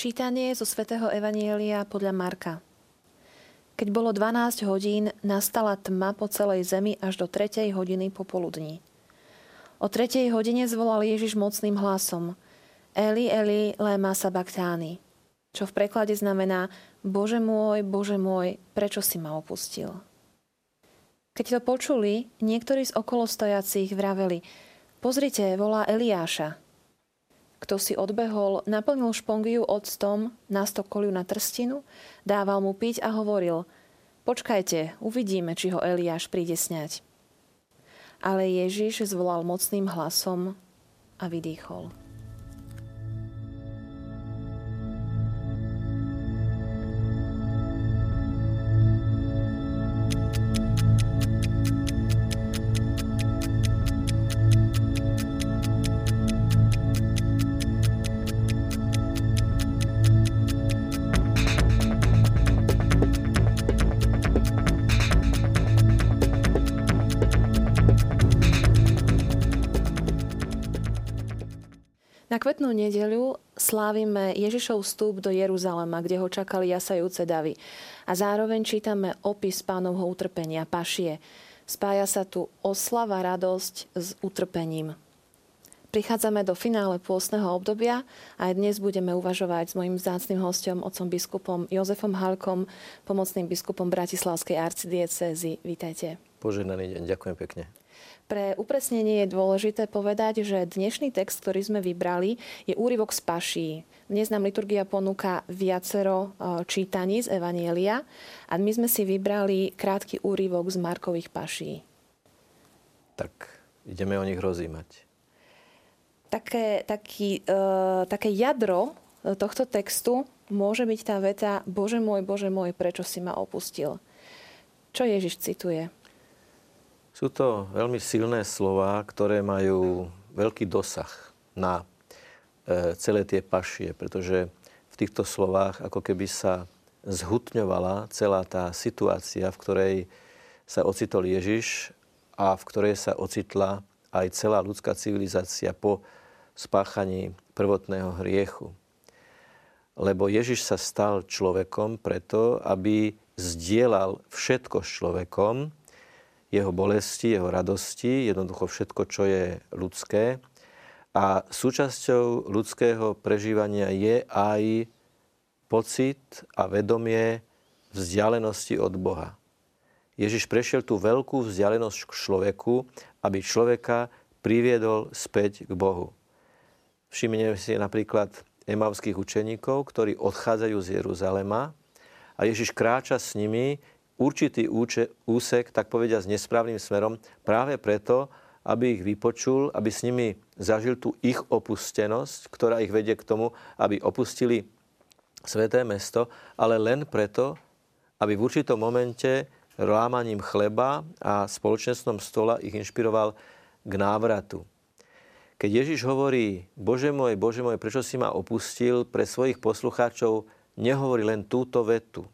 Čítanie zo svätého Evanielia podľa Marka. Keď bolo 12 hodín, nastala tma po celej zemi až do 3. hodiny popoludní. O 3. hodine zvolal Ježiš mocným hlasom: Eli, Eli, lema sabachthani, čo v preklade znamená: Bože môj, prečo si ma opustil? Keď to počuli, niektorí z okolostojacích vraveli: Pozrite, volá Eliáša. Kto si odbehol, naplnil špongiu octom, nastokol ju na trstinu, dával mu piť a hovoril: Počkajte, uvidíme, či ho Eliáš príde sňať. Ale Ježiš zvolal mocným hlasom a vydýchol. Na Kvetnú nedeľu slávime Ježišov vstup do Jeruzalema, kde ho čakali jasajúce davy. A zároveň čítame opis Pánovho utrpenia, pašie. Spája sa tu oslava, radosť s utrpením. Prichádzame do finále pôstneho obdobia a dnes budeme uvažovať s mojím vzácnym hosťom, otcom biskupom Jozefom Halkom, pomocným biskupom Bratislavskej arcidiecézy. Vítajte. Požehnaný deň, ďakujem pekne. Pre upresnenie je dôležité povedať, že dnešný text, ktorý sme vybrali, je úryvok z Paší. Dnes nám liturgia ponúka viacero čítaní z Evanielia a my sme si vybrali krátky úryvok z Markových Paší. Tak ideme o nich rozímať. Také jadro tohto textu môže byť tá veta: Bože môj, prečo si ma opustil? Čo Ježiš cituje? Sú to veľmi silné slová, ktoré majú veľký dosah na celé tie pašie, pretože v týchto slovách ako keby sa zhutňovala celá tá situácia, v ktorej sa ocitol Ježiš a v ktorej sa ocitla aj celá ľudská civilizácia po spáchaní prvotného hriechu. Lebo Ježiš sa stal človekom preto, aby zdieľal všetko s človekom, jeho bolesti, jeho radosti, jednoducho všetko, čo je ľudské. A súčasťou ľudského prežívania je aj pocit a vedomie vzdialenosti od Boha. Ježiš prešiel tú veľkú vzdialenosť k človeku, aby človeka priviedol späť k Bohu. Všimneme si napríklad emavských učeníkov, ktorí odchádzajú z Jeruzalema a Ježiš kráča s nimi určitý úsek, tak povedia, s nesprávnym smerom, práve preto, aby ich vypočul, aby s nimi zažil tú ich opustenosť, ktorá ich vedie k tomu, aby opustili sväté mesto, ale len preto, aby v určitom momente lámaním chleba a spoločenstvom stola ich inšpiroval k návratu. Keď Ježiš hovorí: Bože môj, prečo si ma opustil?, pre svojich poslucháčov nehovorí len túto vetu.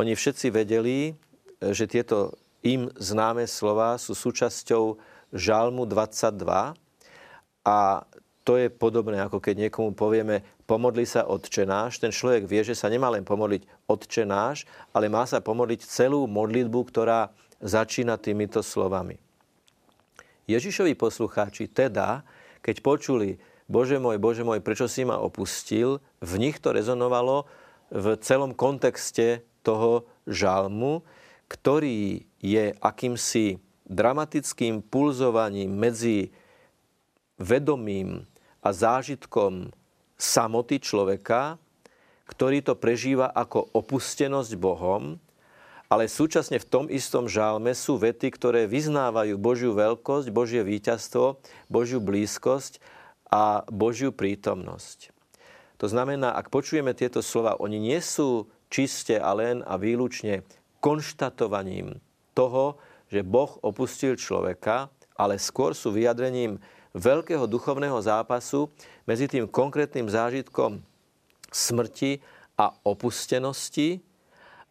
Oni všetci vedeli, že tieto im známe slová sú súčasťou Žalmu 22 a to je podobné, ako keď niekomu povieme: pomodli sa Otče náš. Ten človek vie, že sa nemá len pomodliť Otče náš, ale má sa pomodliť celú modlitbu, ktorá začína týmito slovami. Ježišovi poslucháči teda, keď počuli: Bože môj, prečo si ma opustil?, v nich to rezonovalo v celom kontexte toho žalmu, ktorý je akýmsi dramatickým pulzovaním medzi vedomím a zážitkom samoty človeka, ktorý to prežíva ako opustenosť Bohom, ale súčasne v tom istom žalme sú vety, ktoré vyznávajú Božiu veľkosť, Božie víťazstvo, Božiu blízkosť a Božiu prítomnosť. To znamená, ak počujeme tieto slova, oni nie sú čiste a len a výlučne konštatovaním toho, že Boh opustil človeka, ale skôr sú vyjadrením veľkého duchovného zápasu medzi tým konkrétnym zážitkom smrti a opustenosti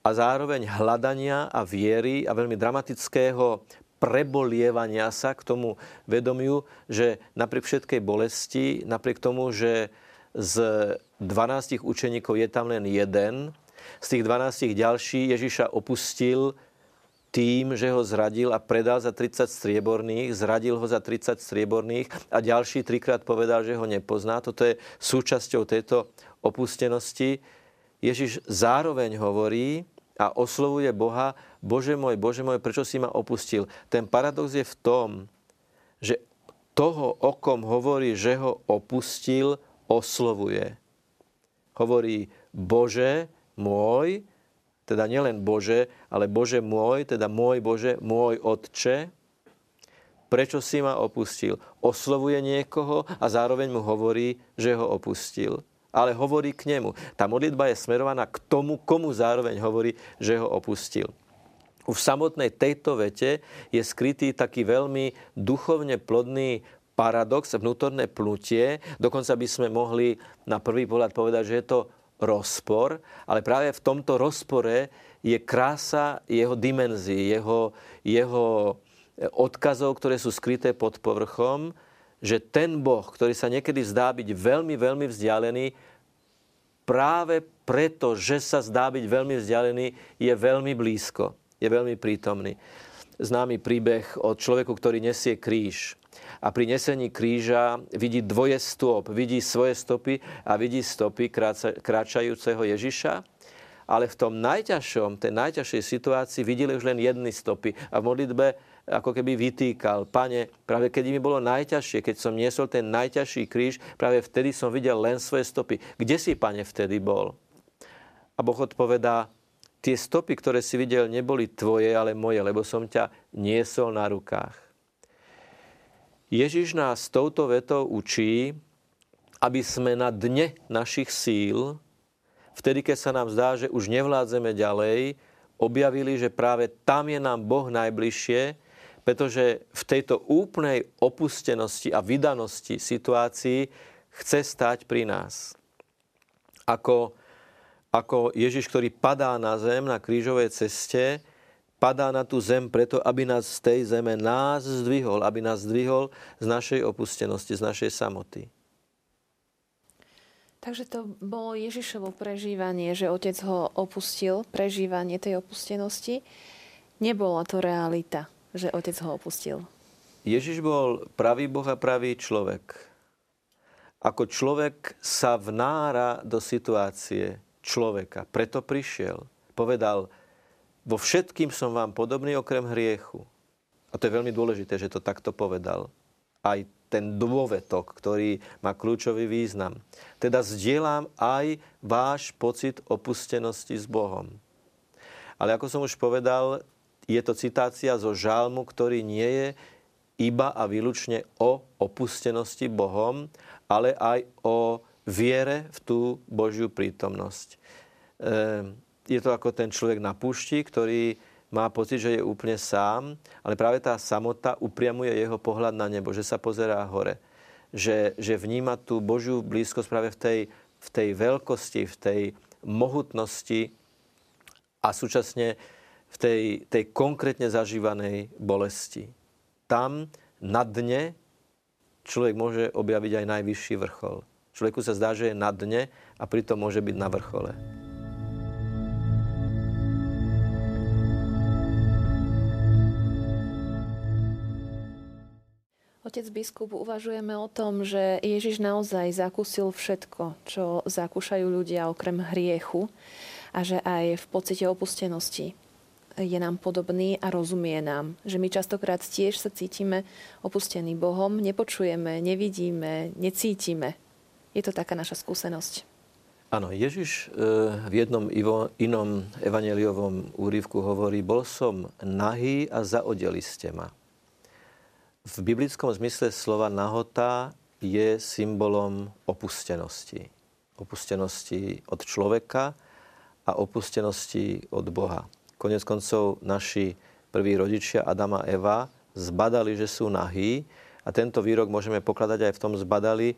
a zároveň hľadania a viery a veľmi dramatického prebolievania sa k tomu vedomiu, že napriek všetkej bolesti, napriek tomu, že z 12 učeníkov je tam len jeden. Z tých 12 ďalší Ježiša opustil tým, že ho zradil a predal za 30 strieborných, zradil ho za 30 strieborných a ďalší trikrát povedal, že ho nepozná. Toto je súčasťou tejto opustenosti. Ježiš zároveň hovorí a oslovuje Boha: Bože môj, prečo si ma opustil? Ten paradox je v tom, že toho, o kom hovorí, že ho opustil, oslovuje. Hovorí Bože môj, teda nielen Bože, ale Bože môj, teda môj Bože, môj Otče, prečo si ma opustil? Oslovuje niekoho a zároveň mu hovorí, že ho opustil. Ale hovorí k nemu. Tá modlitba je smerovaná k tomu, komu zároveň hovorí, že ho opustil. V samotnej tejto vete je skrytý taký veľmi duchovne plodný paradox, vnútorné pnutie. Dokonca by sme mohli na prvý pohľad povedať, že je to rozpor, ale práve v tomto rozpore je krása jeho dimenzií, jeho odkazov, ktoré sú skryté pod povrchom, že ten Boh, ktorý sa niekedy zdá byť veľmi, veľmi vzdialený, práve preto, že sa zdá byť veľmi vzdialený, je veľmi blízko, je veľmi prítomný. Známy príbeh o človeku, ktorý nesie kríž. A pri nesení kríža vidí dvoje stôp, vidí svoje stopy a vidí stopy kráčajúceho Ježiša. Ale v tom najťažšom, tej najťažšej situácii videli už len jedny stopy. A v modlitbe ako keby vytýkal: Pane, práve keď mi bolo najťažšie, keď som niesol ten najťažší kríž, práve vtedy som videl len svoje stopy. Kde si, Pane, vtedy bol? A Boh odpovedá: tie stopy, ktoré si videl, neboli tvoje, ale moje, lebo som ťa niesol na rukách. Ježiš nás touto vetou učí, aby sme na dne našich síl, vtedy, keď sa nám zdá, že už nevládzeme ďalej, objavili, že práve tam je nám Boh najbližšie, pretože v tejto úplnej opustenosti a vydanosti situácii chce stáť pri nás. Ako Ježiš, ktorý padá na zem na krížovej ceste, padá na tú zem preto, aby nás z tej zeme zdvihol, aby nás zdvihol z našej opustenosti, z našej samoty. Takže to bolo Ježišovo prežívanie, že otec ho opustil, prežívanie tej opustenosti. Nebola to realita, že otec ho opustil. Ježiš bol pravý Boh a pravý človek. Ako človek sa vnára do situácie človeka. Preto prišiel. Povedal: vo všetkým som vám podobný okrem hriechu. A to je veľmi dôležité, že to takto povedal. Aj ten dôvetok, ktorý má kľúčový význam. Teda zdieľam aj váš pocit opustenosti s Bohom. Ale ako som už povedal, je to citácia zo žalmu, ktorý nie je iba a výlučne o opustenosti Bohom, ale aj o viere v tú Božiu prítomnosť. Je to ako ten človek na púšti, ktorý má pocit, že je úplne sám, ale práve tá samota upriamuje jeho pohľad na nebo, že sa pozerá hore, že vníma tú Božiu blízkosť práve v tej veľkosti, v tej mohutnosti a súčasne v tej konkrétne zažívanej bolesti. Tam na dne človek môže objaviť aj najvyšší vrchol. Človeku sa zdá, že je na dne a pritom môže byť na vrchole. Otec biskup, uvažujeme o tom, že Ježiš naozaj zakúsil všetko, čo zakúšajú ľudia okrem hriechu a že aj v pocite opustenosti je nám podobný a rozumie nám. Že my častokrát tiež sa cítime opustení Bohom, nepočujeme, nevidíme, necítime. Je to taká naša skúsenosť. Áno, Ježiš v jednom inom evanjeliovom úryvku hovorí: bol som nahý a zaodeli ste ma. V biblickom zmysle slova nahota je symbolom opustenosti. Opustenosti od človeka a opustenosti od Boha. Koniec koncov naši prví rodičia Adam a Eva zbadali, že sú nahí, a tento výrok môžeme pokladať aj v tom zbadali,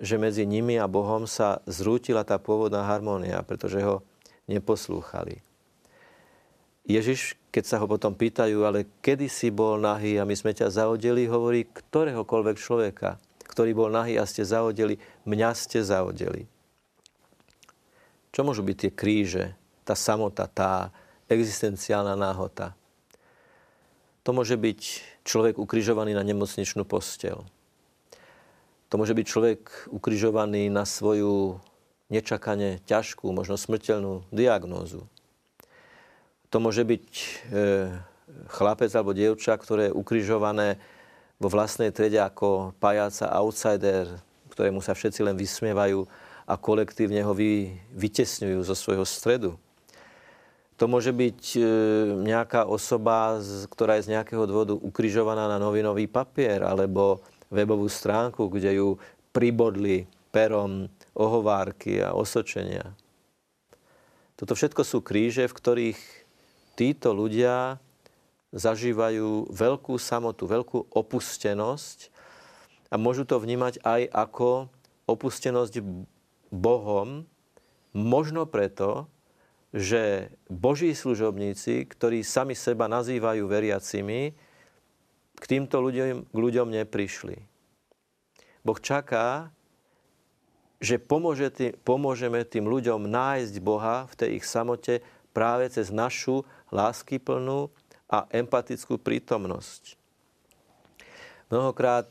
že medzi nimi a Bohom sa zrútila tá pôvodná harmónia, pretože ho neposlúchali. Ježiš, keď sa ho potom pýtajú: ale kedy si bol nahý a my sme ťa zaodeli, hovorí: ktoréhokoľvek človeka, ktorý bol nahý a ste zaodeli, mňa ste zaodeli. Čo môžu byť tie kríže, tá samota, tá existenciálna náhota? To môže byť človek ukrižovaný na nemocničnú posteľ. To môže byť človek ukrižovaný na svoju nečakane ťažkú, možno smrteľnú diagnózu. To môže byť chlapec alebo dievča, ktoré je ukrižované vo vlastnej triede ako pajaca, outsider, ktorému sa všetci len vysmievajú a kolektívne ho vytesňujú zo svojho stredu. To môže byť nejaká osoba, ktorá je z nejakého dôvodu ukrižovaná na novinový papier alebo webovú stránku, kde ju pribodli perom ohovárky a osočenia. Toto všetko sú kríže, v ktorých títo ľudia zažívajú veľkú samotu, veľkú opustenosť a môžu to vnímať aj ako opustenosť Bohom, možno preto, že Boží služobníci, ktorí sami seba nazývajú veriacimi, k týmto ľuďom neprišli. Boh čaká, že pomôžeme tým ľuďom nájsť Boha v tej ich samote práve cez našu láskyplnú a empatickú prítomnosť. Mnohokrát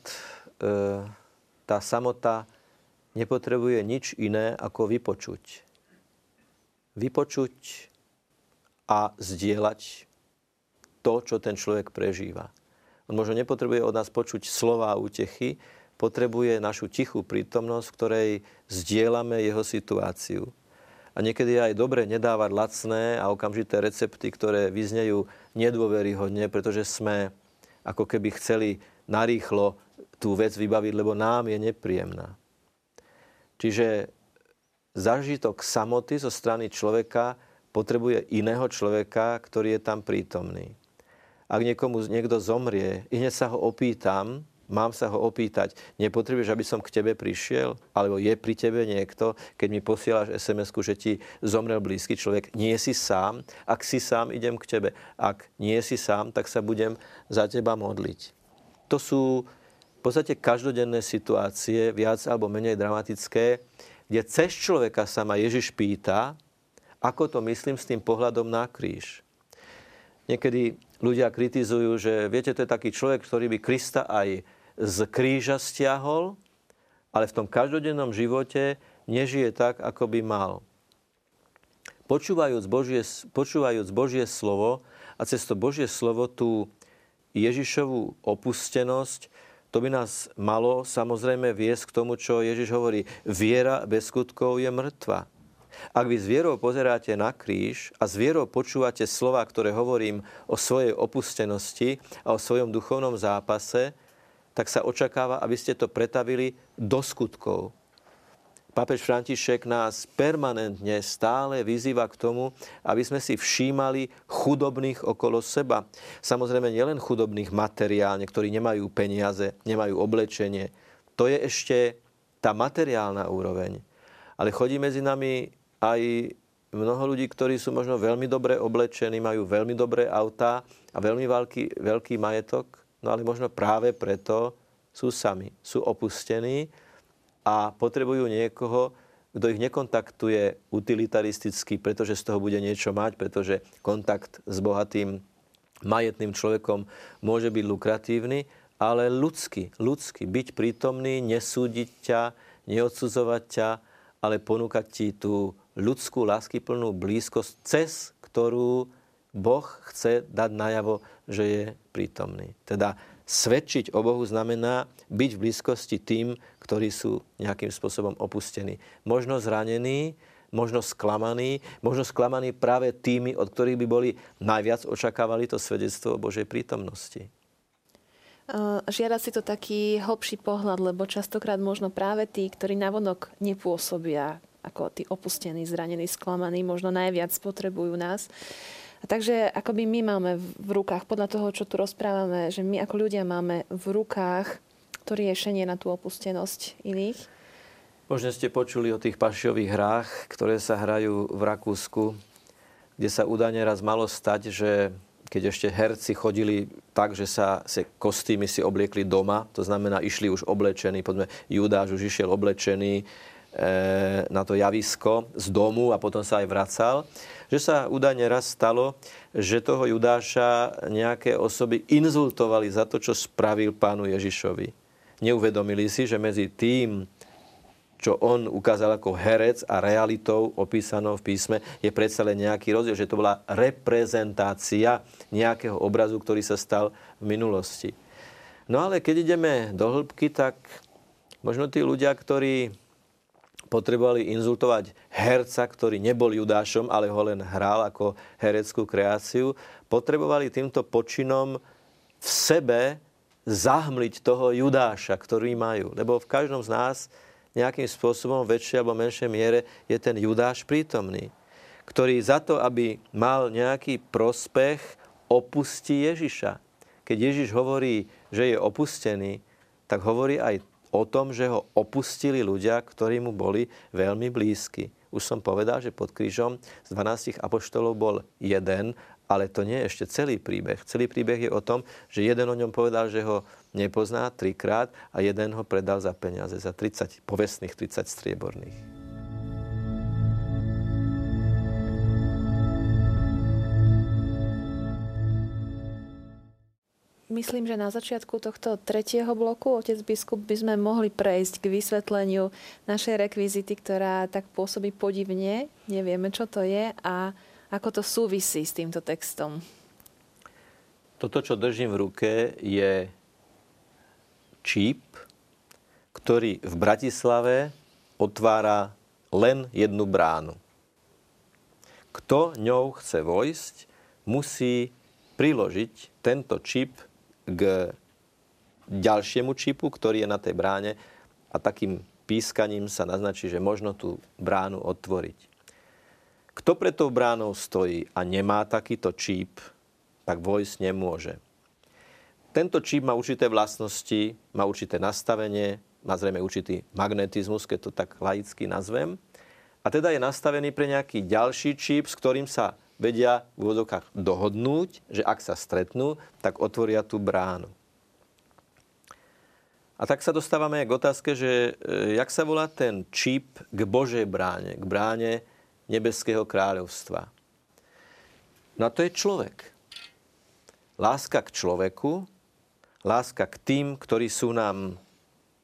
tá samota nepotrebuje nič iné ako vypočuť. Vypočuť a zdieľať to, čo ten človek prežíva. On možno nepotrebuje od nás počuť slová útechy, potrebuje našu tichú prítomnosť, v ktorej zdieľame jeho situáciu. A niekedy je aj dobre nedávať lacné a okamžité recepty, ktoré vyznejú nedôveryhodne, pretože sme ako keby chceli narýchlo tú vec vybaviť, lebo nám je nepríjemná. Čiže zážitok samoty zo strany človeka potrebuje iného človeka, ktorý je tam prítomný. Ak niekto zomrie, hneď sa ho opýtam, mám sa ho opýtať, nepotrebuješ, aby som k tebe prišiel? Alebo je pri tebe niekto, keď mi posielaš SMS-ku, že ti zomrel blízky človek? Nie si sám? Ak si sám, idem k tebe. Ak nie si sám, tak sa budem za teba modliť. To sú v podstate každodenné situácie, viac alebo menej dramatické, kde cez človeka sa ma Ježiš pýta, ako to myslím s tým pohľadom na kríž. Niekedy ľudia kritizujú, že viete, to je taký človek, ktorý by Krista aj z kríža stiahol, ale v tom každodennom živote nežije tak, ako by mal. Počúvajúc Božie slovo a cez to Božie slovo tú Ježišovú opustenosť, to by nás malo samozrejme viesť k tomu, čo Ježiš hovorí. Viera bez skutkov je mŕtva. Ak vy s vierou pozeráte na kríž a s vierou počúvate slova, ktoré hovorím o svojej opustenosti a o svojom duchovnom zápase, tak sa očakáva, aby ste to pretavili do skutkov. Pápež František nás permanentne stále vyzýva k tomu, aby sme si všímali chudobných okolo seba. Samozrejme nielen chudobných materiálne, ktorí nemajú peniaze, nemajú oblečenie. To je ešte tá materiálna úroveň. Ale chodí medzi nami aj mnoho ľudí, ktorí sú možno veľmi dobre oblečení, majú veľmi dobré autá a veľmi veľký majetok, no ale možno práve preto sú sami, sú opustení a potrebujú niekoho, kto ich nekontaktuje utilitaristicky, pretože z toho bude niečo mať, pretože kontakt s bohatým, majetným človekom môže byť lukratívny, ale ľudský, byť prítomný, nesúdiť ťa, neodsudzovať ťa, ale ponúkať ti tú ľudskú láskyplnú blízkosť, cez ktorú Boh chce dať najavo, že je prítomný. Teda svedčiť o Bohu znamená byť v blízkosti tým, ktorí sú nejakým spôsobom opustení. Možno zranení, možno sklamaní práve tými, od ktorých by boli najviac očakávali to svedectvo o Božej prítomnosti. Žiada si to taký hlbší pohľad, lebo častokrát možno práve tí, ktorí navonok nepôsobia, ako tí opustení, zranení, sklamaní, možno najviac potrebujú nás. A takže akoby my máme v rukách, podľa toho, čo tu rozprávame, že my ako ľudia máme v rukách to riešenie na tú opustenosť iných. Možno ste počuli o tých pašiových hrách, ktoré sa hrajú v Rakúsku, kde sa údajne raz malo stať, že keď ešte herci chodili tak, že sa kostýmy si obliekli doma, to znamená, išli už oblečení, poďme, Judáš už išiel oblečený na to javisko z domu a potom sa aj vracal, že sa údajne raz stalo, že toho Judáša nejaké osoby inzultovali za to, čo spravil pánu Ježišovi. Neuvedomili si, že medzi tým, čo on ukázal ako herec a realitou opísanou v písme, je predsa len nejaký rozdiel, že to bola reprezentácia nejakého obrazu, ktorý sa stal v minulosti. No ale keď ideme do hĺbky, tak možno tí ľudia, ktorí potrebovali inzultovať herca, ktorý nebol Judášom, ale ho len hral ako hereckú kreáciu, potrebovali týmto počinom v sebe zahmliť toho Judáša, ktorý majú. Lebo v každom z nás nejakým spôsobom v väčšej alebo menšej miere je ten Judáš prítomný, ktorý za to, aby mal nejaký prospech, opustí Ježiša. Keď Ježiš hovorí, že je opustený, tak hovorí aj o tom, že ho opustili ľudia, ktorí mu boli veľmi blízki. Už som povedal, že pod krížom z 12 apoštolov bol jeden, ale to nie je ešte celý príbeh. Celý príbeh je o tom, že jeden o ňom povedal, že ho nepozná 3-krát a jeden ho predal za peniaze, za 30, povestných 30 strieborných. Myslím, že na začiatku tohto tretieho bloku, otec biskup, by sme mohli prejsť k vysvetleniu našej rekvizity, ktorá tak pôsobí podivne, nevieme, čo to je a ako to súvisí s týmto textom. Toto, čo držím v ruke, je číp, ktorý v Bratislave otvára len jednu bránu. Kto ňou chce vojsť, musí priložiť tento číp k ďalšiemu čipu, ktorý je na tej bráne a takým pískaním sa naznačí, že možno tú bránu otvoriť. Kto pred tou bránou stojí a nemá takýto číp, tak vojsť nemôže. Tento čip má určité vlastnosti, má určité nastavenie, má zrejme určitý magnetizmus, keď to tak laicky nazvem. A teda je nastavený pre nejaký ďalší čip, s ktorým sa vedia v úvodzovkách dohodnúť, že ak sa stretnú, tak otvoria tú bránu. A tak sa dostávame k otázke, že jak sa volá ten čip k Božej bráne, k bráne Nebeského kráľovstva. No to je človek. Láska k človeku, láska k tým, ktorí sú nám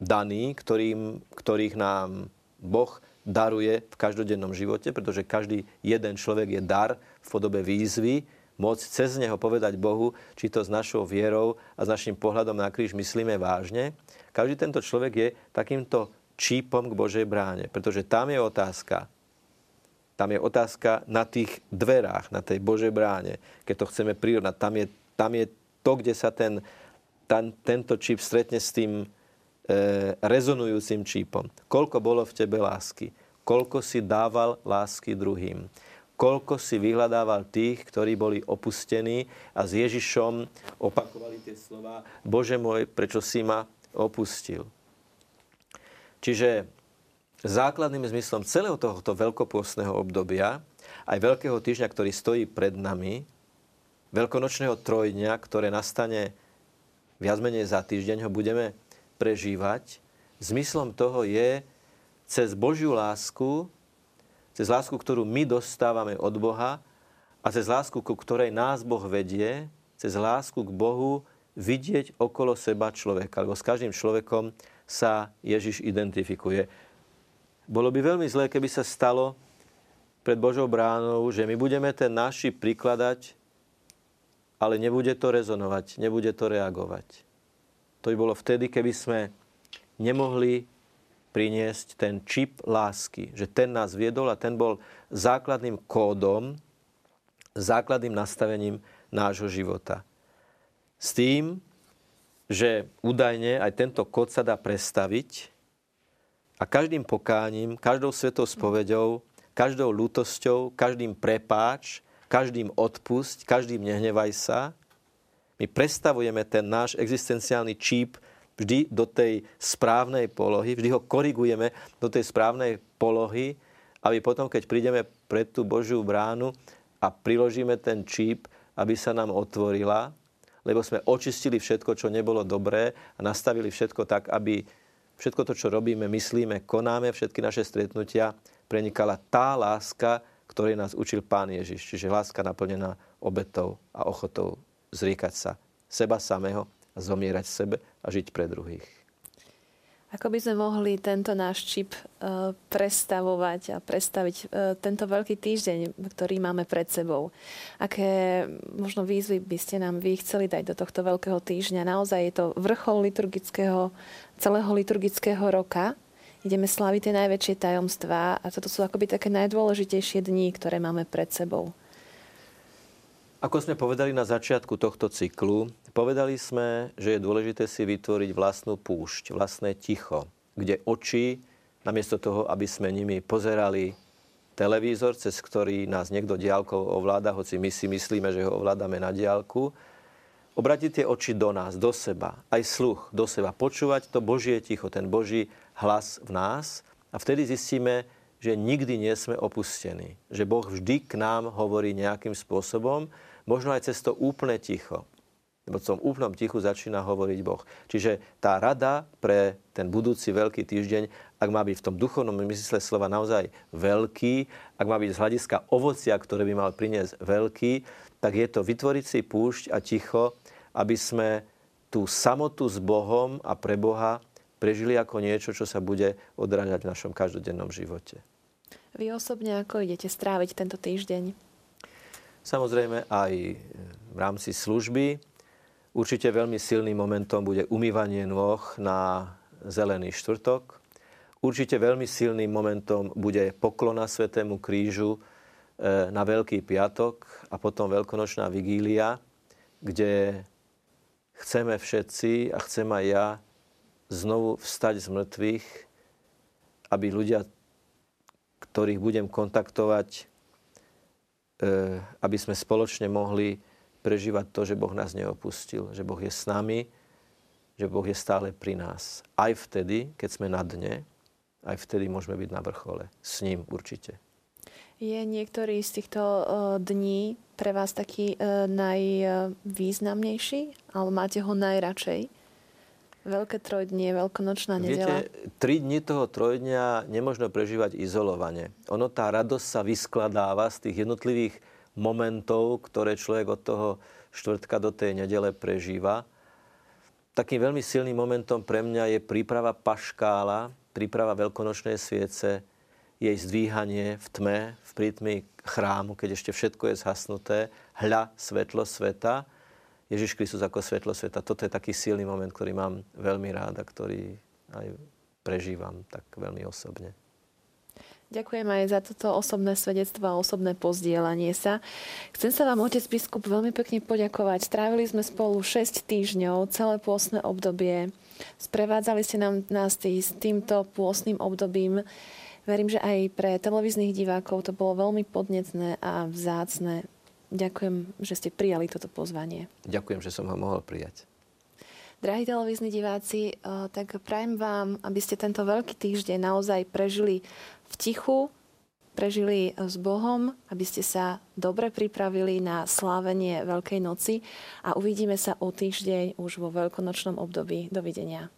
daní, ktorých nám Boh daruje v každodennom živote, pretože každý jeden človek je dar v podobe výzvy, môcť cez neho povedať Bohu, či to s našou vierou a s našim pohľadom na kríž myslíme vážne. Každý tento človek je takýmto čípom k Božej bráne, pretože tam je otázka na tých dverách, na tej Božej bráne, keď to chceme prirovnať. Tam je to, kde sa tento čip stretne s tým rezonujúcim čipom. Koľko bolo v tebe lásky? Koľko si dával lásky druhým? Koľko si vyhľadával tých, ktorí boli opustení a s Ježišom opakovali tie slova Bože môj, prečo si ma opustil? Čiže základným zmyslom celého tohoto veľkopôstneho obdobia, aj Veľkého týždňa, ktorý stojí pred nami, Veľkonočného trojdňa, ktoré nastane viac menej za týždeň, ho budeme prežívať. Zmyslom toho je cez Božiu lásku, cez lásku, ktorú my dostávame od Boha a cez lásku, ku ktorej nás Boh vedie, cez lásku k Bohu vidieť okolo seba človeka. Lebo s každým človekom sa Ježiš identifikuje. Bolo by veľmi zlé, keby sa stalo pred Božou bránou, že my budeme ten náš prikladať, ale nebude to rezonovať, nebude to reagovať. To by bolo vtedy, keby sme nemohli priniesť ten čip lásky, že ten nás viedol a ten bol základným kódom, základným nastavením nášho života. S tým, že údajne aj tento kód sa dá prestaviť a každým pokáním, každou svetou spoveďou, každou ľútosťou, každým prepáč, každým odpusť, každým nehnevaj sa. My prestavujeme ten náš existenciálny číp vždy do tej správnej polohy, vždy ho korigujeme do tej správnej polohy, aby potom, keď prídeme pred tú Božiu bránu a priložíme ten číp, aby sa nám otvorila, lebo sme očistili všetko, čo nebolo dobré a nastavili všetko tak, aby všetko to, čo robíme, myslíme, konáme, všetky naše stretnutia, prenikala tá láska, ktorej nás učil Pán Ježiš. Čiže láska naplnená obetou a ochotou zriekať sa seba samého a zomierať sebe a žiť pre druhých. Ako by sme mohli tento náš čip prestavovať a prestaviť tento veľký týždeň, ktorý máme pred sebou? Aké možno výzvy by ste nám vy chceli dať do tohto veľkého týždňa? Naozaj je to vrchol celého liturgického roka. Ideme sláviť tie najväčšie tajomstvá a toto sú akoby také najdôležitejšie dni, ktoré máme pred sebou. Ako sme povedali na začiatku tohto cyklu, povedali sme, že je dôležité si vytvoriť vlastnú púšť, vlastné ticho, kde oči, namiesto toho, aby sme nimi pozerali televízor, cez ktorý nás niekto diaľkou ovláda, hoci my si myslíme, že ho ovládame na diaľku, obrátiť tie oči do nás, do seba, aj sluch do seba, počúvať to Božie ticho, ten Boží hlas v nás a vtedy zistíme, že nikdy nie sme opustení. Že Boh vždy k nám hovorí nejakým spôsobom, možno aj cez to úplne ticho. Lebo v tom úplnom tichu začína hovoriť Boh. Čiže tá rada pre ten budúci veľký týždeň, ak má byť v tom duchovnom mysle slova naozaj veľký, ak má byť z hľadiska ovocia, ktoré by mal priniesť veľký, tak je to vytvoriť si púšť a ticho, aby sme tú samotu s Bohom a pre Boha prežili ako niečo, čo sa bude odrážať v našom každodennom živote. Vy osobne ako idete stráviť tento týždeň? Samozrejme aj v rámci služby. Určite veľmi silným momentom bude umývanie nôh na Zelený štvrtok. Určite veľmi silným momentom bude poklona Svätému krížu na Veľký piatok a potom Veľkonočná vigília, kde chceme všetci a chcem aj ja znovu vstať z mŕtvych, aby ľudia, ktorých budem kontaktovať, aby sme spoločne mohli prežívať to, že Boh nás neopustil, že Boh je s nami, že Boh je stále pri nás. Aj vtedy, keď sme na dne, aj vtedy môžeme byť na vrchole. S ním určite. Je niektorý z týchto dní pre vás taký najvýznamnejší? Alebo máte ho najradšej? Veľké trojdnie, veľkonočná nedeľa. Viete, 3 dni toho trojdňa nemožno prežívať izolovane. Ono, tá radosť sa vyskladáva z tých jednotlivých momentov, ktoré človek od toho štvrtka do tej nedele prežíva. Takým veľmi silným momentom pre mňa je príprava paškála, príprava veľkonočnej sviece, jej zdvíhanie v tme, v prítmi chrámu, keď ešte všetko je zhasnuté. Hľa, svetlo sveta. Ježiš Kristus ako svetlo sveta. Toto je taký silný moment, ktorý mám veľmi rád a ktorý aj prežívam tak veľmi osobne. Ďakujem aj za toto osobné svedectvo a osobné pozdielanie sa. Chcem sa vám, otec biskup, veľmi pekne poďakovať. Trávili sme spolu 6 týždňov, celé pôstne obdobie. Sprevádzali ste nás s týmto pôstnym obdobím. Verím, že aj pre televíznych divákov to bolo veľmi podnetné a vzácne. Ďakujem, že ste prijali toto pozvanie. Ďakujem, že som ho mohol prijať. Drahí televízni diváci, tak prajem vám, aby ste tento veľký týždeň naozaj prežili v tichu, prežili s Bohom, aby ste sa dobre pripravili na slávenie Veľkej noci a uvidíme sa o týždeň už vo veľkonočnom období. Dovidenia.